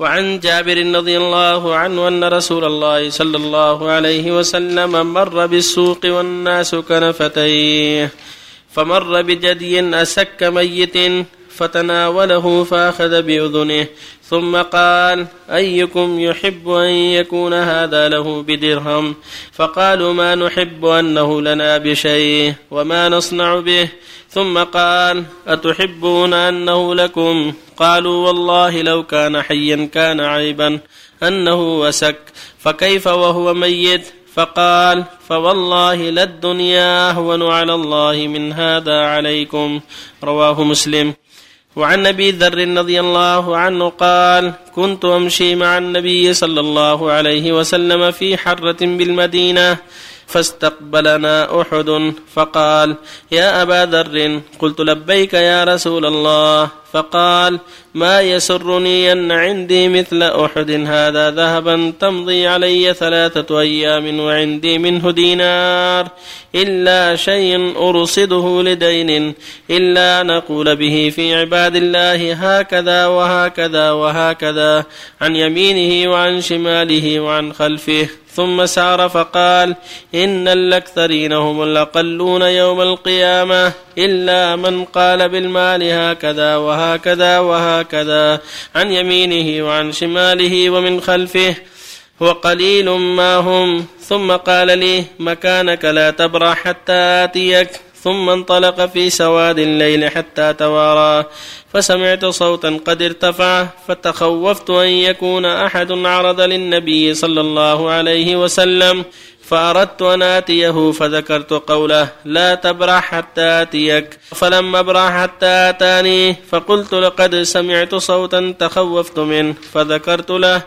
وعن جابر رضي الله عنه أن رسول الله صلى الله عليه وسلم مر بالسوق والناس كنفتيه فمر بجدي أسك ميت فتناوله فأخذ بأذنه ثم قال أيكم يحب أن يكون هذا له بدرهم؟ فقالوا ما نحب أنه لنا بشيء وما نصنع به. ثم قال أتحبون أنه لكم؟ قالوا والله لو كان حيا كان عيبا أنه أسك فكيف وهو ميت؟ فقال فوالله للدنيا أهون على الله من هذا عليكم. رواه مسلم. وعن أبي ذر رضي الله عنه قال كنت أمشي مع النبي صلى الله عليه وسلم في حرة بالمدينة فاستقبلنا أحد فقال يا أبا ذر. قلت لبيك يا رسول الله. فقال ما يسرني أن عندي مثل أحد هذا ذهبا تمضي علي 3 أيام وعندي منه دينار إلا شيء أرصده لدين إلا نقول به في عباد الله هكذا وهكذا وهكذا عن يمينه وعن شماله وعن خلفه. ثم سار فقال إن الأكثرين هم الأقلون يوم القيامة إلا من قال بالمال هكذا وهكذا وهكذا عن يمينه وعن شماله ومن خلفه وقليل ما هم. ثم قال لي مكانك لا تبرح حتى آتيك. ثم انطلق في سواد الليل حتى توارى فسمعت صوتا قد ارتفع فتخوفت أن يكون أحد عرض للنبي صلى الله عليه وسلم فأردت أن آتيه فذكرت قوله لا تبرح حتى آتيك فلم أبرح حتى آتاني. فقلت لقد سمعت صوتا تخوفت منه فذكرت له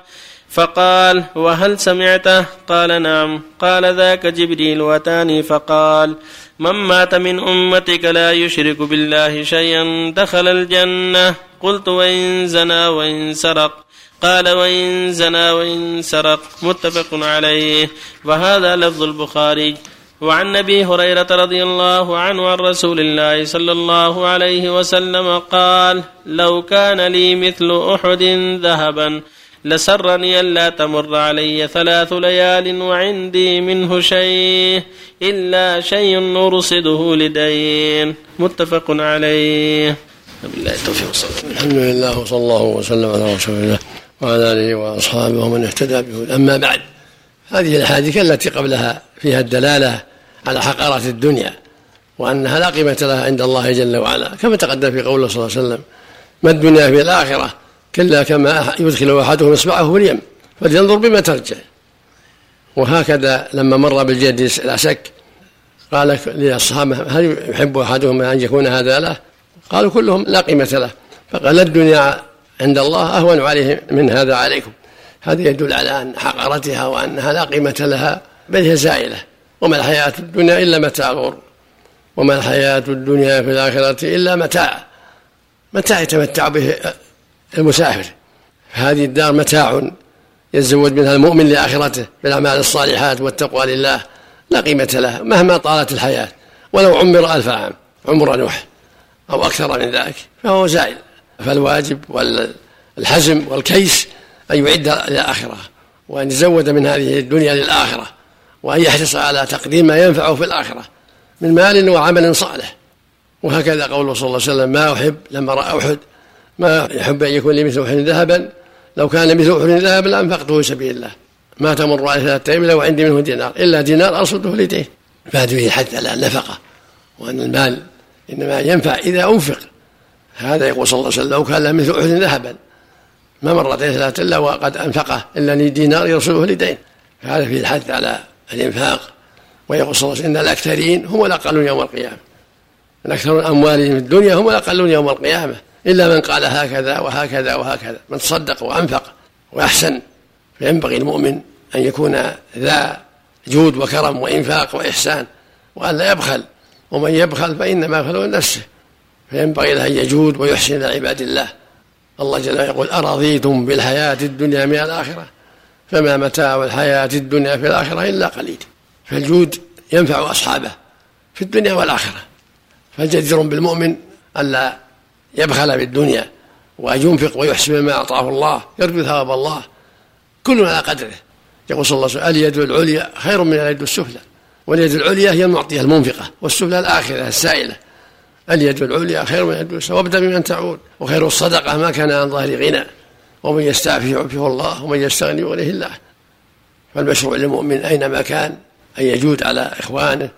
فقال وهل سمعته؟ قال نعم. قال ذاك جبريل أتاني فقال من مات من أمتك لا يشرك بالله شيئا دخل الجنة. قلت وإن زنا وإن سرق؟ قال وإن زنا وإن سرق. متفق عليه. وهذا لفظ البخاري. وعن أبي هريرة رضي الله عنه عن رسول الله صلى الله عليه وسلم قال لو كان لي مثل أحد ذهبا لسرني ألا تمر علي 3 ليال وعندي منه شيء إلا شيء أرصده لدين. متفق عليه. بالله التوفيق. الحمد لله وصلى الله وسلم على رسول الله وعلى آله وأصحابه ومن اهتدى به. أما بعد، هذه الأحاديث التي قبلها فيها الدلالة على حقارة الدنيا وأنها لا قيمة لها عند الله جل وعلا، كما تقدم في قوله صلى الله عليه وسلم ما الدنيا في الآخرة كلا كما يدخل أحدهم إصبعه اليم فلينظر بما ترجع. وهكذا لما مر بالجد الأسك قال لأصحابه هل يحب أحدهم أن يكون هذا له؟ قالوا كلهم لا قيمة له. فقال الدنيا عند الله أهون عليه من هذا عليكم. هذا يدل على أن حقارتها وأنها لا قيمة لها بل هي زائلة. وما الحياة الدنيا إلا متاع الغرور وما الحياة الدنيا في الآخرة إلا متاع يتمتع به المسافر. هذه الدار متاع يتزود منها المؤمن لآخرته بالأعمال الصالحات والتقوى لله، لا قيمة لها مهما طالت الحياة ولو عمر 1000 عام عمر نوح أو أكثر من ذلك فهو زائل. فالواجب والحزم والكيس أن يعد للآخرة وأن يزود من هذه الدنيا للآخرة وأن يحرص على تقديم ما ينفعه في الآخرة من مال وعمل صالح. وهكذا قوله صلى الله عليه وسلم ما أحب لما رأى أحد ما يحب أن يكون لي مثل أحد ذهبا لو كان مثل أحد ذهبا لأنفقته في سبيل الله ما تمر عليه 3 أيام لو عندي منه دينار إلا دينار أرصده لديه. فهذه حتى على النفقة وأن المال إنما ينفع إذا أنفق. هذا يقول صلى الله عليه وسلم لو كان له مثل أحد ذهبا ما مرت 3 إلا وقد أنفقه إلا دينار يرصده لدين. هذا فيه الحث على الإنفاق. ويقول صلى الله عليه وسلم إن الأكثرين هم الأقلون يوم القيامة، الأكثرون أموالهم في الدنيا هم الأقلون يوم القيامة إلا من قال هكذا وهكذا وهكذا، من تصدق وأنفق وأحسن. فينبغي المؤمن أن يكون ذا جود وكرم وإنفاق وإحسان وأن لا يبخل، ومن يبخل فإنما يبخل نفسه. فينبغي له أن يجود ويحسن إلى عباد الله. الله جل وعلا يقول أرضيتم بالحياة الدنيا من الآخرة فما متاع الحياة الدنيا في الآخرة إلا قليل. فالجود ينفع أصحابه في الدنيا والآخرة. فالجدير بالمؤمن ألا يبخل بالدنيا وأن ينفق ويحسن ما أعطاه الله يرجو ثواب الله. كل على قدره. يقول صلى الله عليه وسلم: اليد العليا خير من اليد السفلى، واليد العليا هي المعطية المنفقة، والسفلى الآخرة السائلة. اليد العليا خير من اليد السفلى وابدأ بمن تعود، وخير الصدقة ما كان عن ظهر غنى، ومن يستعفف يعفه الله، ومن يستغني يغنيه الله. فالمشروع للمؤمن أينما كان أن يجود على إخوانه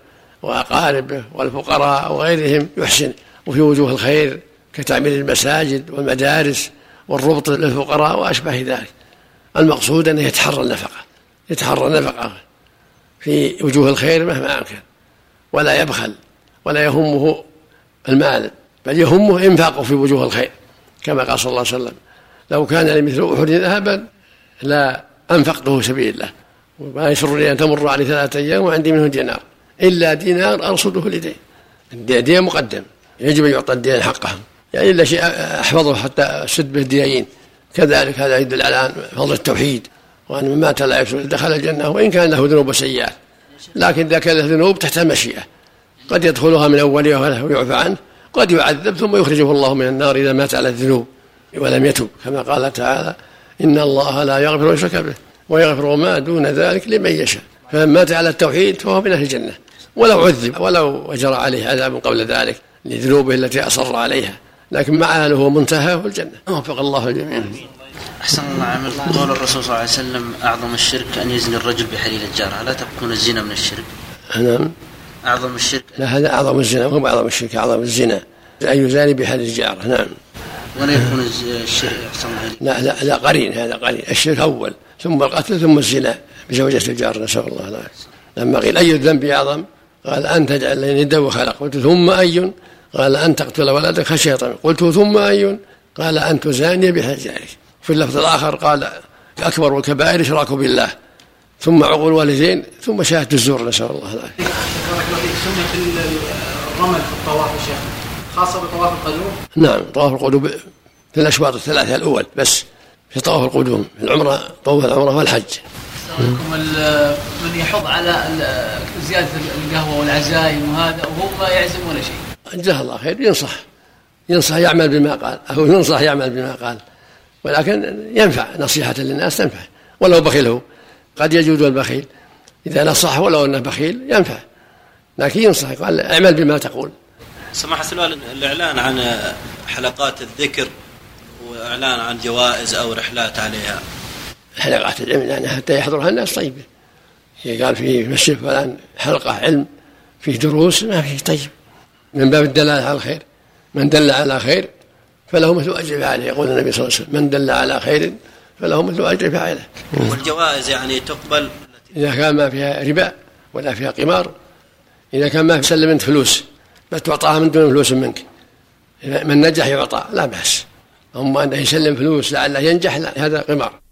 وأقاربه والفقراء وغيرهم يحسن، وفي وجوه الخير كتعمير المساجد والمدارس والربط للفقراء وأشبه ذلك. المقصود أنه يتحرى النفقة في وجوه الخير مهما أمكن، ولا يبخل ولا يهمه المال، بل يهمه إنفاقه في وجوه الخير، كما قال صلى الله عليه وسلم: لو كان لمثل أحد ذهبا لا أنفقته سبيل الله، وما يسرني أن تمر علي 3 أيام وعندي منه دينار إلا دينار أرصده لدين. الدين مقدم، يجب أن يعطى الدين حقهم، يعني إلا شيء أحفظه حتى أسد به الديين. كذلك هذا يدل على فضل التوحيد، وأن من مات لا يشرك دخل الجنة وإن كان له ذنوب سيئات، لكن إذا كان له ذنوب تحت المشيئة قد يدخلها من أولها ويعفى عنه، قد يعذب ثم يخرجه الله من النار إذا مات على الذنوب ولم يتب، كما قال تعالى: إن الله لا يغفر يشرك به ويغفر ما دون ذلك لمن يشاء. فمن مات على التوحيد فهو من أهل الجنة، ولو عذب ولو جرى عليه عذاب قبل ذلك لذنوبه التي أصر عليها، لكن مع له منتهى في الجنة. وفق الله الجميع. أحسن الله عملكم. قول الرسول صلى الله عليه وسلم: أعظم الشرك أن يزني الرجل بحليل الجارة، لا تكون الزنا من الشرك. نعم. أعظم الشرك. لا، هذا أعظم الزنا، مو أعظم الشرك، أعظم الزنا أن يزاني بحليل الجارة. نعم. ولا يكون الشرك. أحسن الله. لا لا لا، قرين، هذا قرين. الشرك أول، ثم القتل، ثم الزنا بزوجة الجار، نسأل الله العافية. لما قيل: أي الذنب أعظم؟ قال: أن تجعل ندا وخلق. قلت: ثم أي؟ قال: أن تقتل ولدك خشية طمع. قلت: ثم أي؟ قال: أن تزاني بحليل الجارة. في اللفظ الآخر قال: أكبر الكبائر إشراك بالله، ثم عقوق الوالدين، ثم شاهد الزور، نسأل الله العافية. سنة الرمل في الطواف يا شيخ، خاصة بطواف القدوم؟ نعم، طواف القدوم في الأشواط 3 الأول بس، في طواف القدوم، العمرة، طواف العمرة والحج. من يحض على زيادة القهوة والعزائم وهذا وهو ما يعزم ولا شيء، جزاه الله خير، ينصح يعمل بما قال، أو ينصح يعمل بما قال، ولكن ينفع نصيحة للناس، تنفع ولو بخيله. قد يجود البخيل إذا نصح ولو أنه بخيل ينفع، لكن ينصح، قال: اعمل بما تقول. سماحة الوالد، الإعلان عن حلقات الذكر وإعلان عن جوائز أو رحلات عليها، حلقات العلم، يعني حتى يحضرها الناس طيبة. قال في مسجد فلان حلقة علم، فيه دروس، ما فيه طيب، من باب الدلالة على الخير. من دل على خير فله مثل أجر فاعله، يقول النبي صلى الله عليه وسلم: من دل على خير فله مثل أجر فاعله. والجوائز يعني تقبل إذا كان ما فيها ربا ولا فيها قمار، إذا كان ما تسلم أنت فلوس بس تعطاها من دون فلوس منك، من نجح يعطى لا بأس. أما أنه يسلم فلوس لعله ينجح، لا، هذا قمار.